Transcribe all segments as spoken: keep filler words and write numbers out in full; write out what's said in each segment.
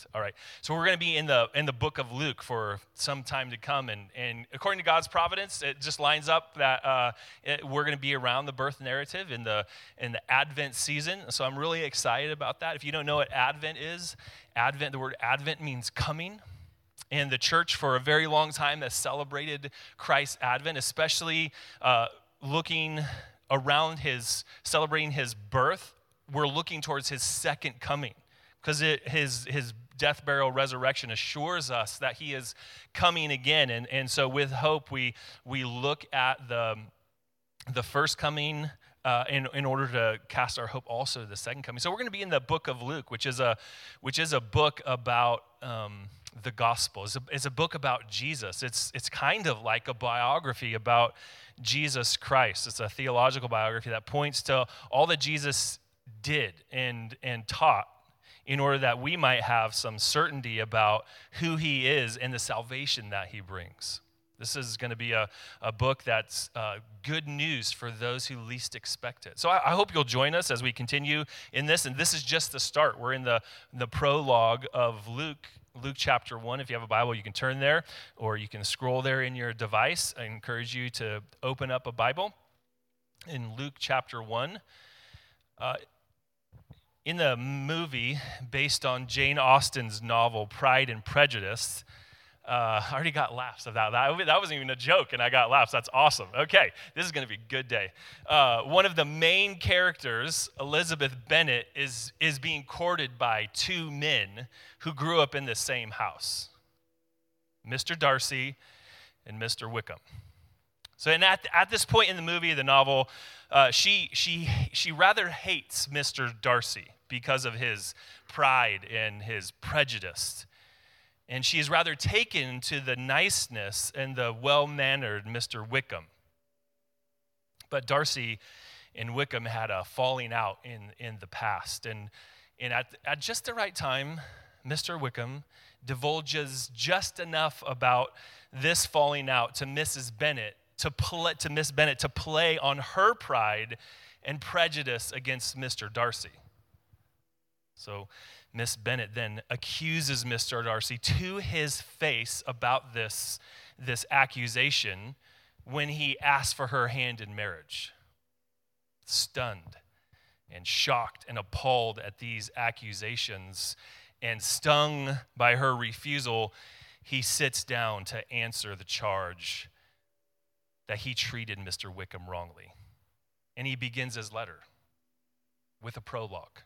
Yes. All right. So we're going to be in the in the book of Luke for some time to come, and and according to God's providence, it just lines up that uh, it, we're going to be around the birth narrative in the in the Advent season. So I'm really excited about that. If you don't know what Advent is, Advent the word Advent means coming. And the church for a very long time has celebrated Christ's Advent, especially uh, looking around his celebrating his birth. We're looking towards his second coming, because his his death, burial, resurrection assures us that he is coming again. And and so with hope, we we look at the the first coming uh, in in order to cast our hope also to the second coming. So we're going to be in the book of Luke, which is a which is a book about um, the gospel. It's a, it's a book about Jesus. It's it's kind of like a biography about Jesus Christ. It's a theological biography that points to all that Jesus did and and taught, in order that we might have some certainty about who he is and the salvation that he brings. This is going to be a, a book that's uh, good news for those who least expect it. So I, I hope you'll join us as we continue in this. And this is just the start. We're in the, the prologue of Luke, Luke chapter one. If you have a Bible, you can turn there, or you can scroll there in your device. I encourage you to open up a Bible in Luke chapter one. Uh, In the movie, based on Jane Austen's novel, Pride and Prejudice, uh, I already got laughs about that. That wasn't even a joke, and I got laughs. That's awesome. Okay, this is going to be a good day. Uh, one of the main characters, Elizabeth Bennet, is, is being courted by two men who grew up in the same house, Mister Darcy and Mister Wickham. So and at, at this point in the movie, the novel, uh, she she she rather hates Mister Darcy because of his pride and his prejudice. And she is rather taken to the niceness and the well-mannered Mister Wickham. But Darcy and Wickham had a falling out in, in the past. And, and at, at just the right time, Mister Wickham divulges just enough about this falling out to Missus Bennet, To, play, to Miss Bennet to play on her pride and prejudice against Mister Darcy. So Miss Bennet then accuses Mister Darcy to his face about this, this accusation when he asks for her hand in marriage. Stunned and shocked and appalled at these accusations and stung by her refusal, he sits down to answer the charge that he treated Mister Wickham wrongly. And he begins his letter with a prologue.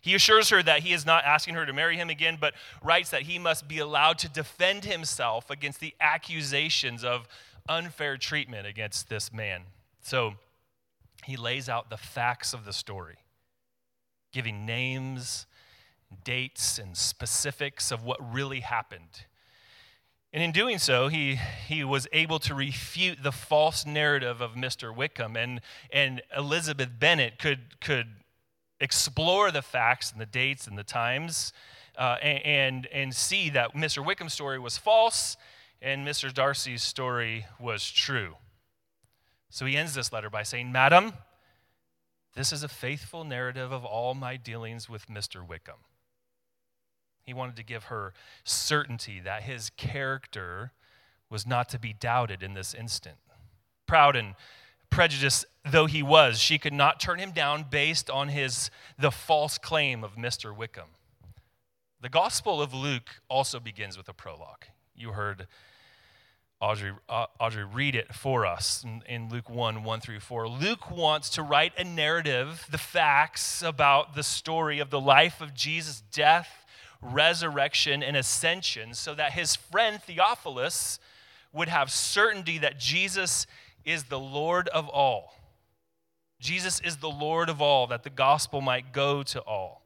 He assures her that he is not asking her to marry him again, but writes that he must be allowed to defend himself against the accusations of unfair treatment against this man. So he lays out the facts of the story, giving names, dates, and specifics of what really happened. And in doing so, he he was able to refute the false narrative of Mister Wickham, and and Elizabeth Bennet could could explore the facts and the dates and the times, uh, and, and and see that Mister Wickham's story was false, and Mister Darcy's story was true. So he ends this letter by saying, "Madam, this is a faithful narrative of all my dealings with Mister Wickham." He wanted to give her certainty that his character was not to be doubted in this instant. Proud and prejudiced though he was, she could not turn him down based on his the false claim of Mister Wickham. The Gospel of Luke also begins with a prologue. You heard Audrey, Audrey read it for us in Luke one, one through four. Luke wants to write a narrative, the facts about the story of the life of Jesus' death, resurrection, and ascension, so that his friend Theophilus would have certainty that Jesus is the Lord of all. Jesus is the Lord of all, that the gospel might go to all.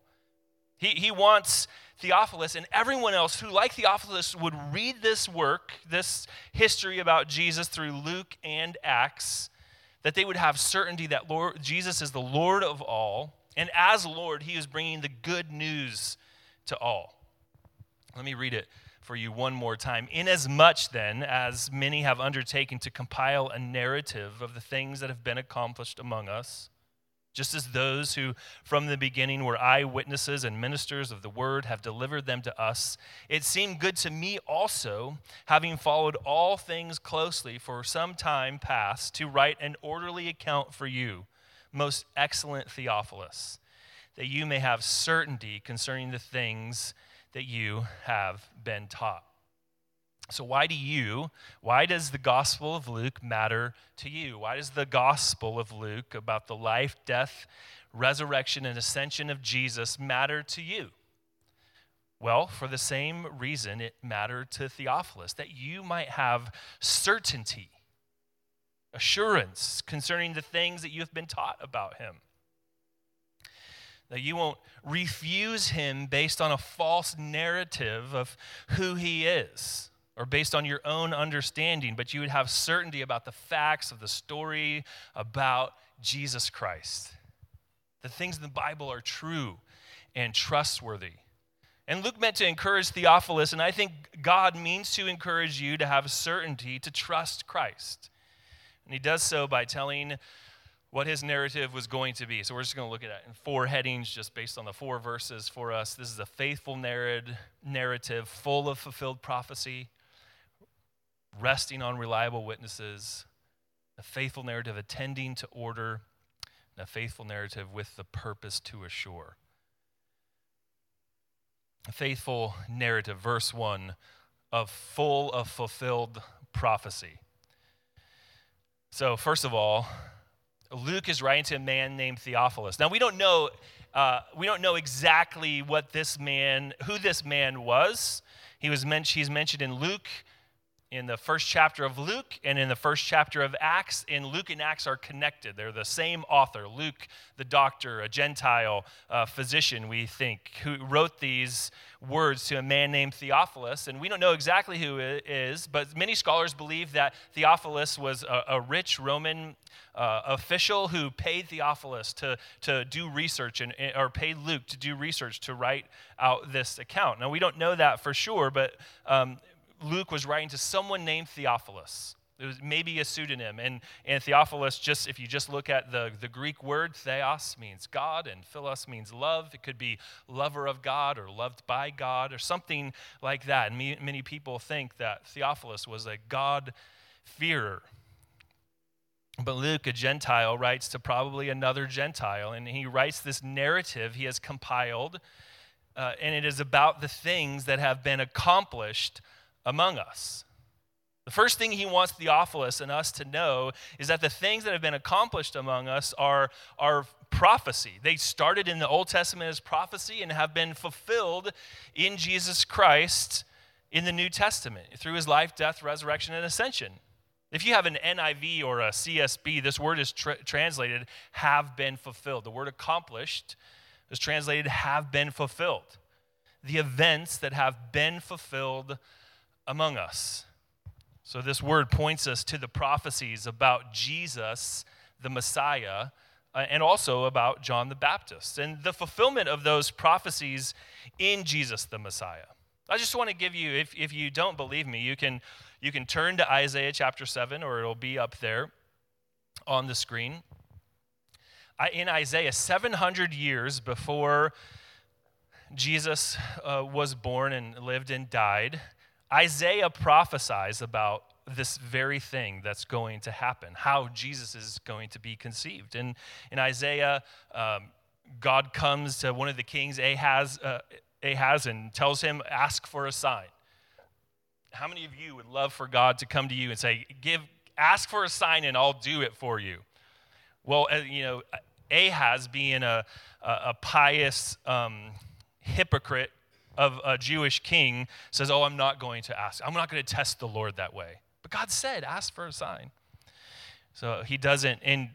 He, he wants Theophilus and everyone else who, like Theophilus, would read this work, this history about Jesus through Luke and Acts, that they would have certainty that Lord, Jesus is the Lord of all, and as Lord, he is bringing the good news to all. Let me read it for you one more time. Inasmuch then as many have undertaken to compile a narrative of the things that have been accomplished among us, just as those who from the beginning were eyewitnesses and ministers of the word have delivered them to us, it seemed good to me also, having followed all things closely for some time past, to write an orderly account for you, most excellent Theophilus, that you may have certainty concerning the things that you have been taught. So why do you, why does the Gospel of Luke matter to you? Why does the Gospel of Luke about the life, death, resurrection, and ascension of Jesus matter to you? Well, for the same reason it mattered to Theophilus, that you might have certainty, assurance concerning the things that you have been taught about him. That you won't refuse him based on a false narrative of who he is, or based on your own understanding, but you would have certainty about the facts of the story about Jesus Christ. The things in the Bible are true and trustworthy. And Luke meant to encourage Theophilus, and I think God means to encourage you to have certainty to trust Christ. And he does so by telling what his narrative was going to be. So we're just going to look at that in four headings just based on the four verses for us. This is a faithful narrative full of fulfilled prophecy, resting on reliable witnesses, a faithful narrative attending to order, and a faithful narrative with the purpose to assure. A faithful narrative, verse one, of full of fulfilled prophecy. So first of all, Luke is writing to a man named Theophilus. Now we don't know uh, we don't know exactly what this man, who this man was. He was men- he's mentioned in Luke, in the first chapter of Luke, and in the first chapter of Acts. And Luke and Acts are connected. They're the same author. Luke, the doctor, a Gentile uh, physician, we think, who wrote these words to a man named Theophilus. And we don't know exactly who it is, but many scholars believe that Theophilus was a, a rich Roman uh, official who paid Theophilus to, to do research, and or paid Luke to do research to write out this account. Now, we don't know that for sure, but Um, Luke was writing to someone named Theophilus. It was maybe a pseudonym. And, and Theophilus, just if you just look at the, the Greek word, theos means God, and philos means love. It could be lover of God or loved by God or something like that. And me, many people think that Theophilus was a God-fearer. But Luke, a Gentile, writes to probably another Gentile, and he writes this narrative he has compiled, uh, and it is about the things that have been accomplished among us. The first thing he wants Theophilus and us to know is that the things that have been accomplished among us are, are prophecy. They started in the Old Testament as prophecy and have been fulfilled in Jesus Christ in the New Testament through his life, death, resurrection, and ascension. If you have an N I V or a C S B, this word is tra- translated have been fulfilled. The word accomplished is translated have been fulfilled. The events that have been fulfilled among us. So this word points us to the prophecies about Jesus, the Messiah, uh, and also about John the Baptist, and the fulfillment of those prophecies in Jesus, the Messiah. I just want to give you, if, if you don't believe me, you can, you can turn to Isaiah chapter seven, or it'll be up there on the screen. I, in Isaiah, seven hundred years before Jesus uh, was born and lived and died, Isaiah prophesies about this very thing that's going to happen, how Jesus is going to be conceived. And in Isaiah, um, God comes to one of the kings, Ahaz, uh, Ahaz, and tells him, ask for a sign. How many of you would love for God to come to you and say, "Give, ask for a sign and I'll do it for you"? Well, uh, you know, Ahaz being a, a, a pious um, hypocrite, of a Jewish king, says, oh, I'm not going to ask. I'm not going to test the Lord that way. But God said, ask for a sign. So he doesn't, and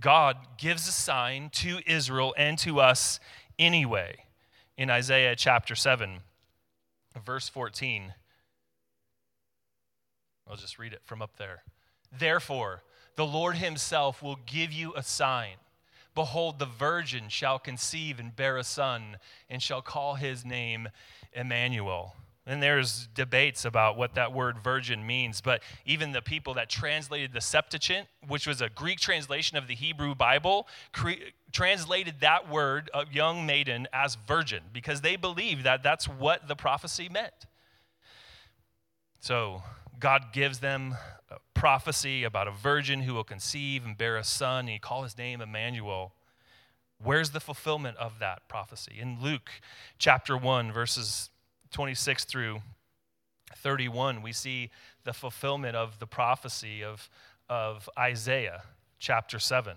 God gives a sign to Israel and to us anyway. In Isaiah chapter seven, verse fourteen, I'll just read it from up there. Therefore, the Lord himself will give you a sign. Behold, the virgin shall conceive and bear a son, and shall call his name Emmanuel. And there's debates about what that word virgin means, but even the people that translated the Septuagint, which was a Greek translation of the Hebrew Bible, cre- translated that word, a young maiden, as virgin, because they believed that that's what the prophecy meant. So God gives them a prophecy about a virgin who will conceive and bear a son, and he called his name Emmanuel. Where's the fulfillment of that prophecy? In Luke chapter one, verses twenty-six through thirty-one, we see the fulfillment of the prophecy of, of Isaiah chapter seven.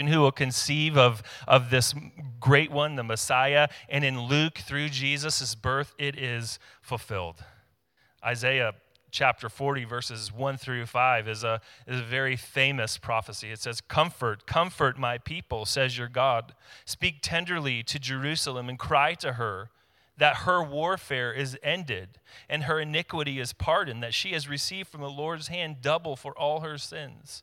and who will conceive of, of this great one, the Messiah. And in Luke, through Jesus' birth, it is fulfilled. Isaiah chapter forty, verses one through five is a, is a very famous prophecy. It says, "Comfort, comfort my people, says your God. Speak tenderly to Jerusalem and cry to her, that her warfare is ended and her iniquity is pardoned, that she has received from the Lord's hand double for all her sins.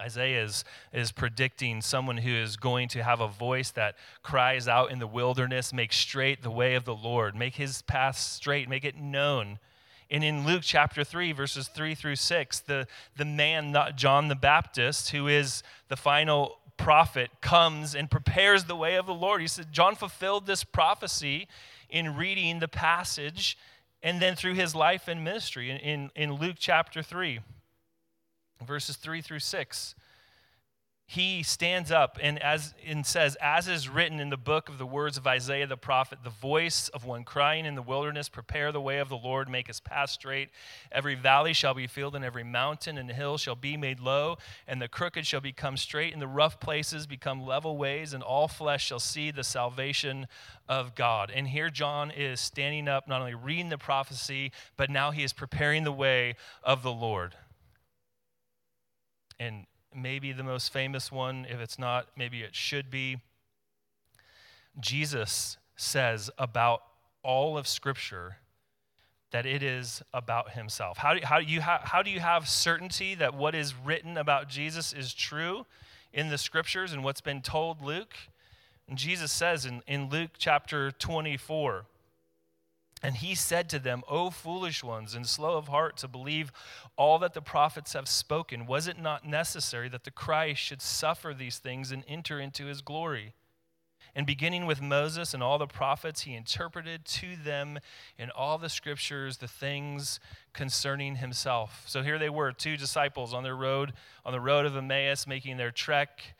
Isaiah is, is predicting someone who is going to have a voice that cries out in the wilderness, make straight the way of the Lord, make his path straight, make it known. And in Luke chapter three, verses three through six, the, the man, not John the Baptist, who is the final prophet, comes and prepares the way of the Lord. He said, John fulfilled this prophecy in reading the passage and then through his life and ministry. In, in, in Luke chapter three, verses three through six, he stands up and as and says, "As is written in the book of the words of Isaiah the prophet, the voice of one crying in the wilderness, prepare the way of the Lord, make his path straight. Every valley shall be filled, and every mountain and hill shall be made low, and the crooked shall become straight, and the rough places become level ways, and all flesh shall see the salvation of God." And here John is standing up, not only reading the prophecy, but now he is preparing the way of the Lord. And maybe the most famous one, if it's not, maybe it should be. Jesus says about all of Scripture that it is about himself. How do, how do you ha- how do you have certainty that what is written about Jesus is true in the Scriptures and what's been told Luke? And Jesus says in, in Luke chapter twenty-four, "And he said to them, O foolish ones and slow of heart to believe all that the prophets have spoken, was it not necessary that the Christ should suffer these things and enter into his glory? And beginning with Moses and all the prophets, he interpreted to them in all the Scriptures the things concerning himself." So here they were, two disciples on their road, on the road of Emmaus, making their trek,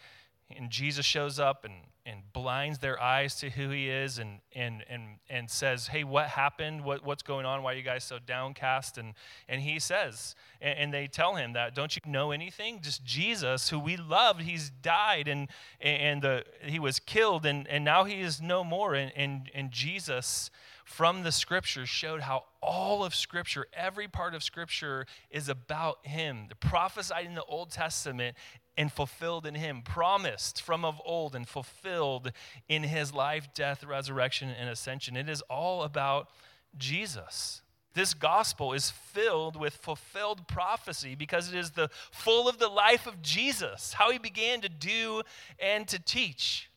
and Jesus shows up and and blinds their eyes to who he is and and and and says, "Hey, what happened? What what's going on? Why are you guys so downcast?" And and he says, and, and they tell him that, "Don't you know anything? Just Jesus, who we loved, he's died and and the, he was killed and, and now he is no more." And, and and Jesus from the Scriptures showed how all of Scripture, every part of Scripture is about him. The prophesied in the Old Testament and fulfilled in him, promised from of old and fulfilled in his life, death, resurrection, and ascension. It is all about Jesus. This gospel is filled with fulfilled prophecy because it is the full of the life of Jesus, how he began to do and to teach.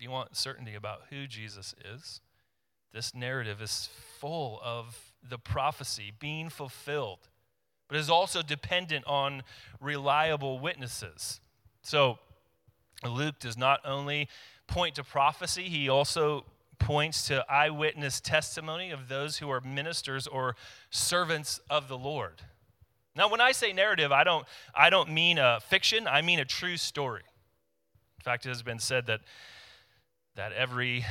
if you want certainty about who Jesus is, this narrative is full of the prophecy being fulfilled, but is also dependent on reliable witnesses. So Luke does not only point to prophecy, he also points to eyewitness testimony of those who are ministers or servants of the Lord. Now, when I say narrative, I don't I don't mean a fiction, I mean a true story. In fact, it has been said that that every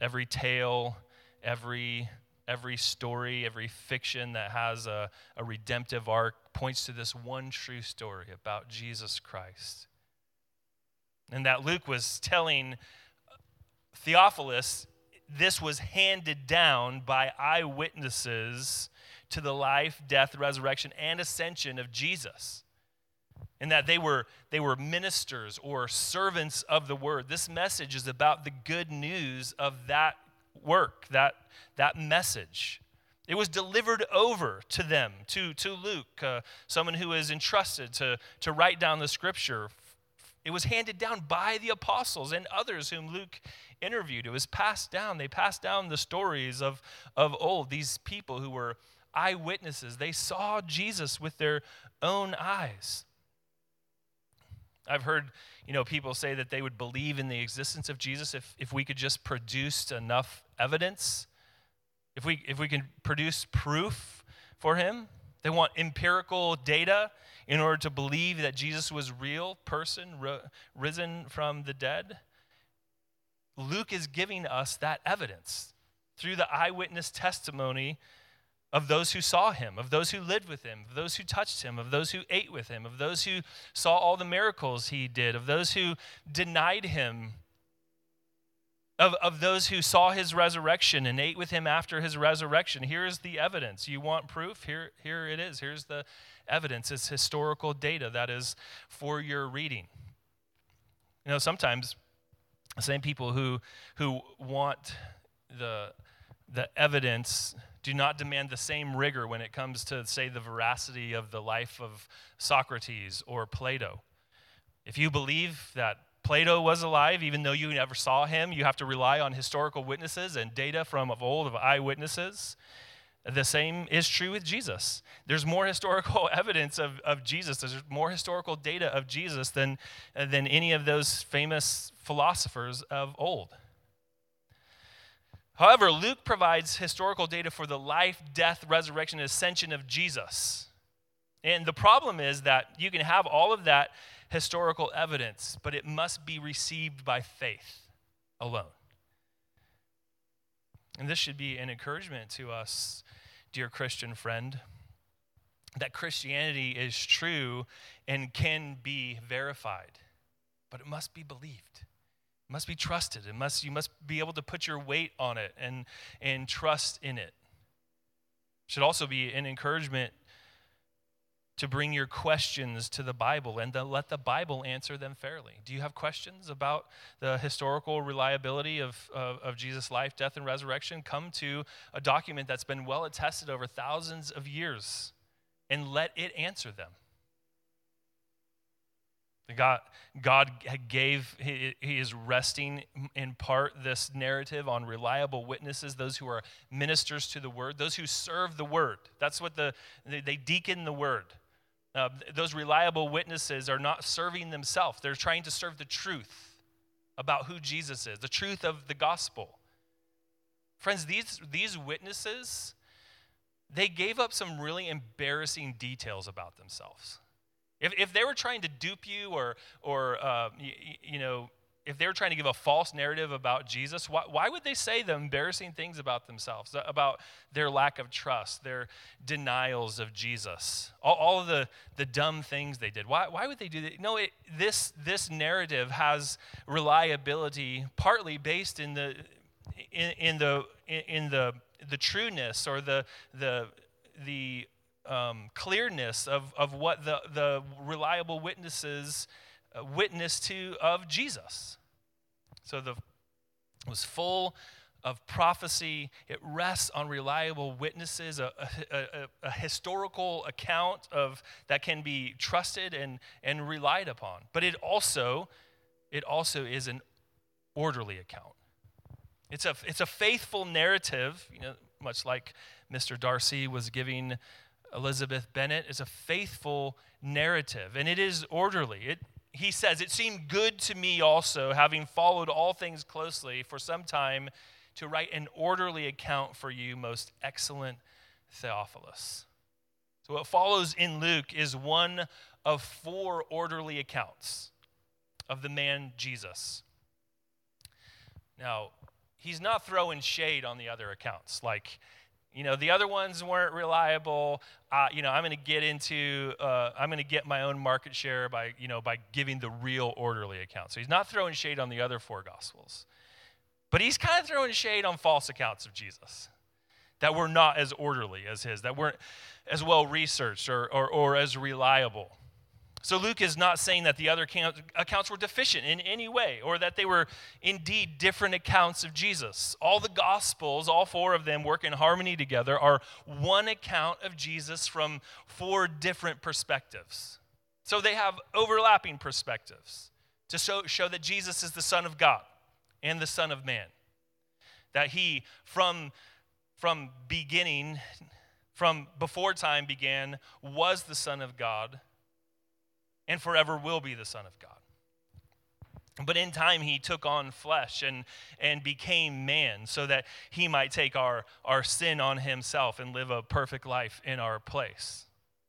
every tale, every every story, every fiction that has a, a redemptive arc points to this one true story about Jesus Christ. And that Luke was telling Theophilus, this was handed down by eyewitnesses to the life, death, resurrection, and ascension of Jesus. And that they were they were ministers or servants of the word. This message is about the good news of that work, that that message. It was delivered over to them, to, to Luke, uh, someone who is entrusted to, to write down the scripture. It was handed down by the apostles and others whom Luke interviewed. It was passed down. They passed down the stories of, of old, these people who were eyewitnesses. They saw Jesus with their own eyes. I've heard, you know, people say that they would believe in the existence of Jesus if, if we could just produce enough evidence, if we if we can produce proof for him. They want empirical data in order to believe that Jesus was real person, ro- risen from the dead. Luke is giving us that evidence through the eyewitness testimony of those who saw him, of those who lived with him, of those who touched him, of those who ate with him, of those who saw all the miracles he did, of those who denied him, of, of those who saw his resurrection and ate with him after his resurrection. Here is the evidence. You want proof? Here, here it is. Here's the evidence. It's historical data that is for your reading. You know, sometimes the same people who who want the the evidence do not demand the same rigor when it comes to, say, the veracity of the life of Socrates or Plato. If you believe that Plato was alive, even though you never saw him, you have to rely on historical witnesses and data from of old, of eyewitnesses. The same is true with Jesus. There's more historical evidence of, of Jesus. There's more historical data of Jesus than, than any of those famous philosophers of old. However, Luke provides historical data for the life, death, resurrection, and ascension of Jesus. And the problem is that you can have all of that historical evidence, but it must be received by faith alone. And this should be an encouragement to us, dear Christian friend, that Christianity is true and can be verified, but it must be believed. Must be trusted. It must you must be able to put your weight on it and and trust in it. Should also be an encouragement to bring your questions to the Bible and to let the Bible answer them fairly. Do you have questions about the historical reliability of, of, of Jesus' life, death, and resurrection? Come to a document that's been well attested over thousands of years and let it answer them. God, God gave, he, he is resting in part this narrative on reliable witnesses, those who are ministers to the word, those who serve the word. That's what the, they, they deacon the word. Uh, those reliable witnesses are not serving themselves. They're trying to serve the truth about who Jesus is, the truth of the gospel. Friends, these, these witnesses, they gave up some really embarrassing details about themselves. If if they were trying to dupe you or, or uh, you, you know, if they were trying to give a false narrative about Jesus, why, why would they say the embarrassing things about themselves, about their lack of trust, their denials of Jesus, all, all of the, the dumb things they did? Why why would they do that? No, it, this this narrative has reliability partly based in the in, in the in the the trueness or the the the Um, clearness of, of what the, the reliable witnesses uh, witnessed to of Jesus. So the it was full of prophecy. It rests on reliable witnesses, a, a, a, a historical account of that can be trusted and, and relied upon. But it also it also is an orderly account. It's a it's a faithful narrative, you know, much like Mister Darcy was giving Elizabeth Bennet. It's a faithful narrative, and it is orderly. It he says, "It seemed good to me also, having followed all things closely for some time, to write an orderly account for you, most excellent Theophilus." So what follows in Luke is one of four orderly accounts of the man Jesus. Now, he's not throwing shade on the other accounts. Like, you know, the other ones weren't reliable. Uh, you know, I'm going to get into, uh, I'm going to get my own market share by, you know, by giving the real orderly account. So he's not throwing shade on the other four gospels. But he's kind of throwing shade on false accounts of Jesus that were not as orderly as his, that weren't as well researched or, or, or as reliable. So Luke is not saying that the other accounts were deficient in any way, or that they were indeed different accounts of Jesus. All the Gospels, all four of them, work in harmony together, are one account of Jesus from four different perspectives. So they have overlapping perspectives to show, show that Jesus is the Son of God and the Son of Man, that he, from, from beginning, from before time began, was the Son of God, and forever will be the Son of God. But in time he took on flesh and, and became man so that he might take our, our sin on himself and live a perfect life in our place.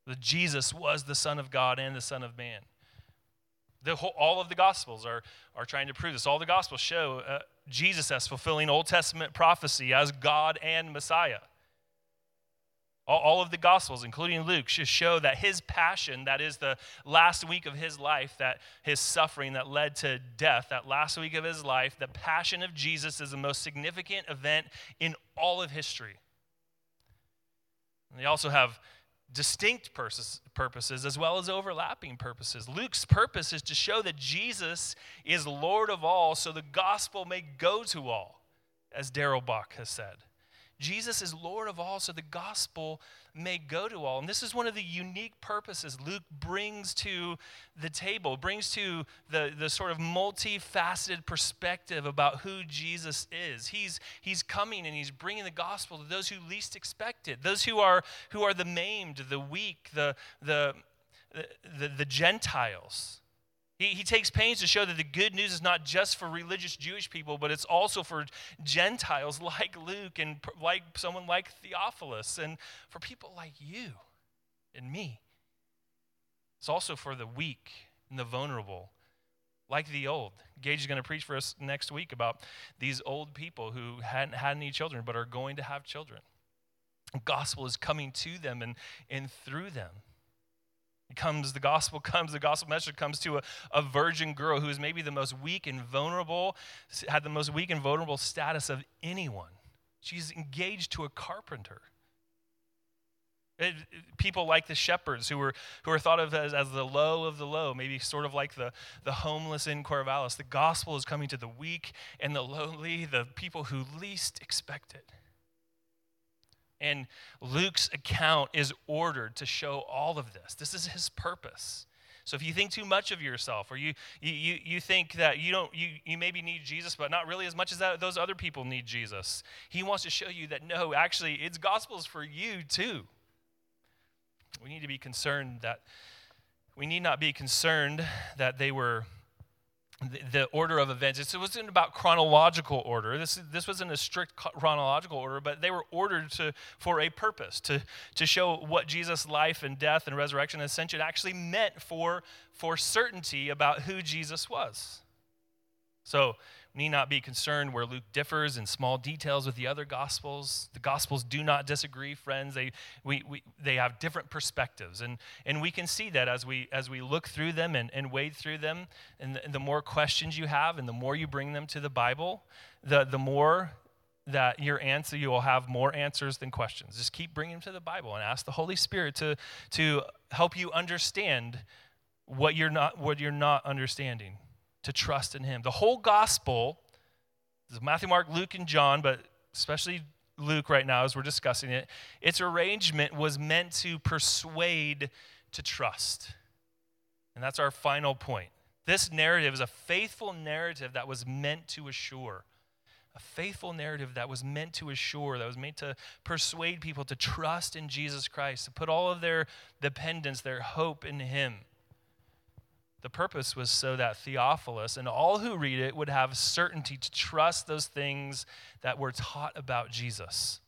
That Jesus was the Son of God and the Son of Man. The whole, all of the Gospels are, are trying to prove this. All the Gospels show uh, Jesus as fulfilling Old Testament prophecy as God and Messiah. All of the Gospels, including Luke, show that his passion, that is the last week of his life, that his suffering that led to death, that last week of his life, the passion of Jesus is the most significant event in all of history. And they also have distinct purposes as well as overlapping purposes. Luke's purpose is to show that Jesus is Lord of all so the gospel may go to all, as Darrell Bock has said. Jesus is Lord of all, so the gospel may go to all. And this is one of the unique purposes Luke brings to the table, brings to the, the sort of multifaceted perspective about who Jesus is. He's he's coming and he's bringing the gospel to those who least expect it, those who are who are the maimed, the weak, the the the, the Gentiles. He, he takes pains to show that the good news is not just for religious Jewish people, but it's also for Gentiles like Luke and like someone like Theophilus and for people like you and me. It's also for the weak and the vulnerable, like the old. Gage is going to preach for us next week about these old people who hadn't had any children but are going to have children. The gospel is coming to them and, and through them. Comes the gospel comes, the gospel message comes to a, a virgin girl who is maybe the most weak and vulnerable, had the most weak and vulnerable status of anyone. She's engaged to a carpenter. It, it, people like the shepherds who were who are thought of as, as the low of the low, maybe sort of like the, the homeless in Corvallis. The gospel is coming to the weak and the lowly, the people who least expect it. And Luke's account is ordered to show all of this. This is his purpose. So if you think too much of yourself, or you you you think that you don't you you maybe need Jesus, but not really as much as that, those other people need Jesus, he wants to show you that no, actually, it's gospel's for you too. We need to be concerned that we need not be concerned that they were. The order of events. It wasn't about chronological order. This this wasn't a strict chronological order, but they were ordered to for a purpose, to to show what Jesus' life and death and resurrection and ascension actually meant for, for certainty about who Jesus was. So we need not be concerned where Luke differs in small details with the other Gospels. The Gospels do not disagree, friends. They we, we they have different perspectives, and and we can see that as we as we look through them and, and wade through them. And the, and the more questions you have, and the more you bring them to the Bible, the the more that your answer you will have more answers than questions. Just keep bringing them to the Bible and ask the Holy Spirit to to help you understand what you're not what you're not understanding. To trust in him. The whole gospel, Matthew, Mark, Luke, and John, but especially Luke right now as we're discussing it, its arrangement was meant to persuade to trust. And that's our final point. This narrative is a faithful narrative that was meant to assure. A faithful narrative that was meant to assure, that was meant to persuade people to trust in Jesus Christ, to put all of their dependence, their hope in him. The purpose was so that Theophilus and all who read it would have certainty to trust those things that were taught about Jesus.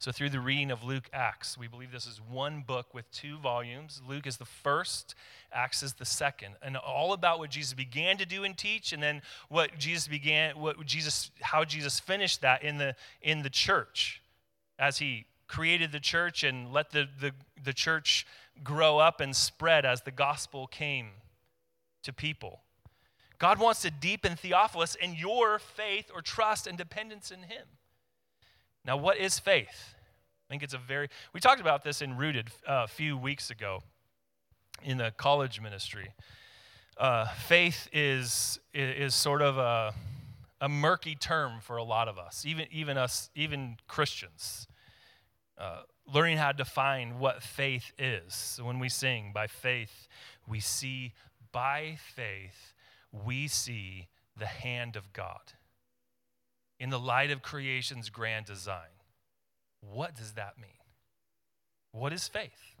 So through the reading of Luke, Acts, we believe this is one book with two volumes. Luke is the first, Acts is the second, and all about what Jesus began to do and teach, and then what Jesus began, what Jesus, how Jesus finished that in the in the church, as he created the church and let the the, the church grow up and spread as the gospel came to people. God wants to deepen Theophilus in your faith or trust and dependence in him. Now, what is faith? I think it's a very, we talked about this in Rooted a few weeks ago in the college ministry. Uh, faith is is sort of a, a murky term for a lot of us, even even us, even Christians. Uh, learning how to define what faith is. So when we sing, by faith we see, by faith we see the hand of God in the light of creation's grand design. What does that mean? What is faith?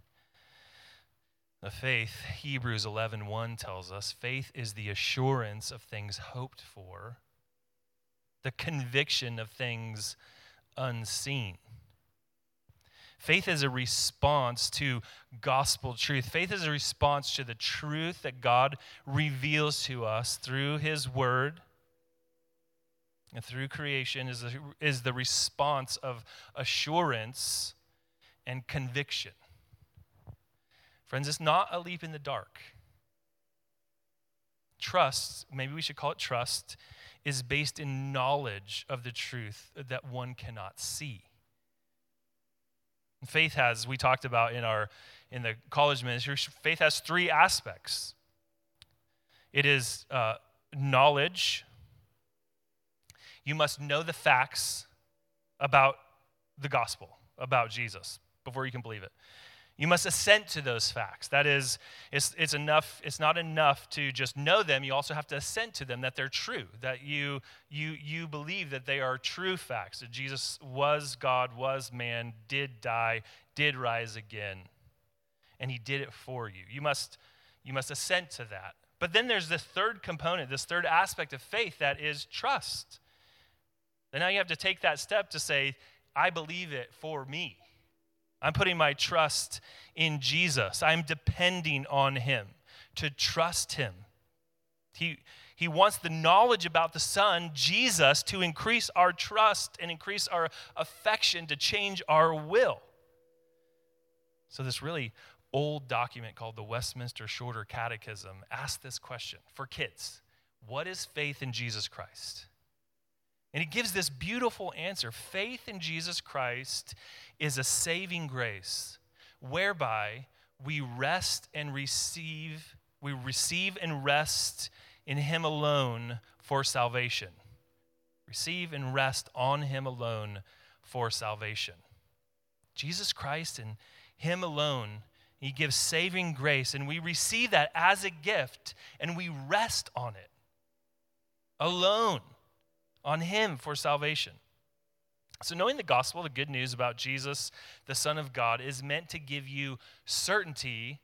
The faith, Hebrews eleven one tells us, faith is the assurance of things hoped for, the conviction of things unseen. Faith is a response to gospel truth. Faith is a response to the truth that God reveals to us through his word, and through creation is, a, is the response of assurance and conviction. Friends, it's not a leap in the dark. Trust, maybe we should call it trust, is based in knowledge of the truth that one cannot see. Faith has, we talked about in our in the college ministry, faith has three aspects. It is uh, knowledge. You must know the facts about the gospel, about Jesus, before you can believe it. You must assent to those facts. That is, it's it's enough. It's not enough to just know them. You also have to assent to them, that they're true, that you you you believe that they are true facts, that Jesus was God, was man, did die, did rise again, and he did it for you. You must you must assent to that. But then there's this third component, this third aspect of faith, that is trust. And now you have to take that step to say, I believe it for me. I'm putting my trust in Jesus. I'm depending on him to trust him. He, he wants the knowledge about the Son, Jesus, to increase our trust and increase our affection, to change our will. So this really old document called the Westminster Shorter Catechism asks this question for kids. What is faith in Jesus Christ? And it gives this beautiful answer. Faith in Jesus Christ is a saving grace whereby we rest and receive, we receive and rest in him alone for salvation. Receive and rest on him alone for salvation. Jesus Christ and him alone, he gives saving grace, and we receive that as a gift, and we rest on it alone. On him for salvation. So knowing the gospel, the good news about Jesus, the Son of God, is meant to give you certainty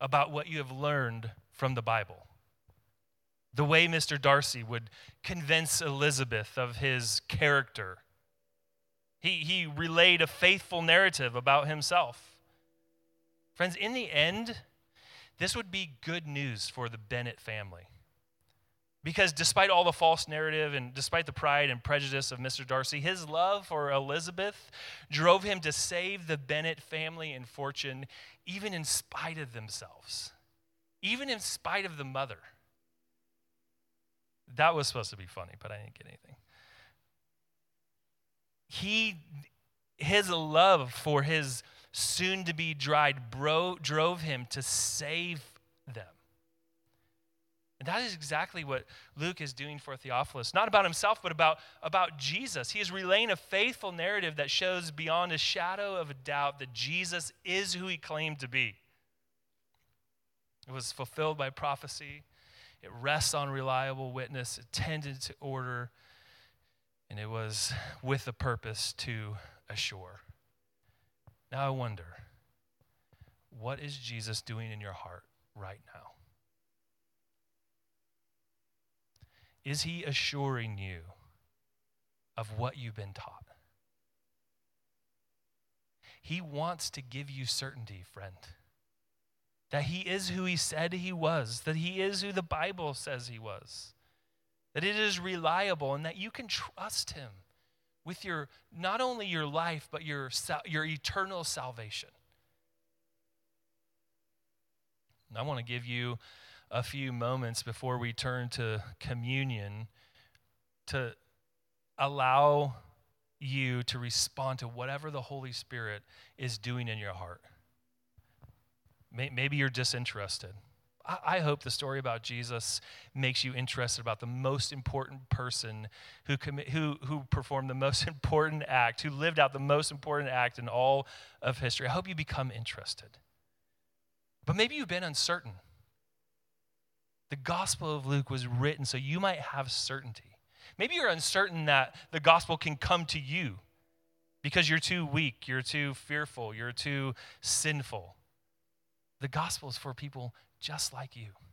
about what you have learned from the Bible. The way Mister Darcy would convince Elizabeth of his character. He, he relayed a faithful narrative about himself. Friends, in the end, this would be good news for the Bennett family. Because despite all the false narrative and despite the pride and prejudice of Mister Darcy, his love for Elizabeth drove him to save the Bennett family and fortune, even in spite of themselves, even in spite of the mother. That was supposed to be funny, but I didn't get anything. He, his love for his soon-to-be bride bro, drove him to save them. And that is exactly what Luke is doing for Theophilus. Not about himself, but about, about Jesus. He is relaying a faithful narrative that shows beyond a shadow of a doubt that Jesus is who he claimed to be. It was fulfilled by prophecy. It rests on reliable witness, attended to order, and it was with a purpose to assure. Now I wonder, what is Jesus doing in your heart right now? Is he assuring you of what you've been taught? He wants to give you certainty, friend, that he is who he said he was, that he is who the Bible says he was, that it is reliable and that you can trust him with your not only your life, but your, your eternal salvation. And I want to give you a few moments before we turn to communion to allow you to respond to whatever the Holy Spirit is doing in your heart. Maybe you're disinterested. I hope the story about Jesus makes you interested about the most important person who commit, who who performed the most important act, who lived out the most important act in all of history. I hope you become interested. But maybe you've been uncertain. The Gospel of Luke was written so you might have certainty. Maybe you're uncertain that the gospel can come to you because you're too weak, you're too fearful, you're too sinful. The gospel is for people just like you.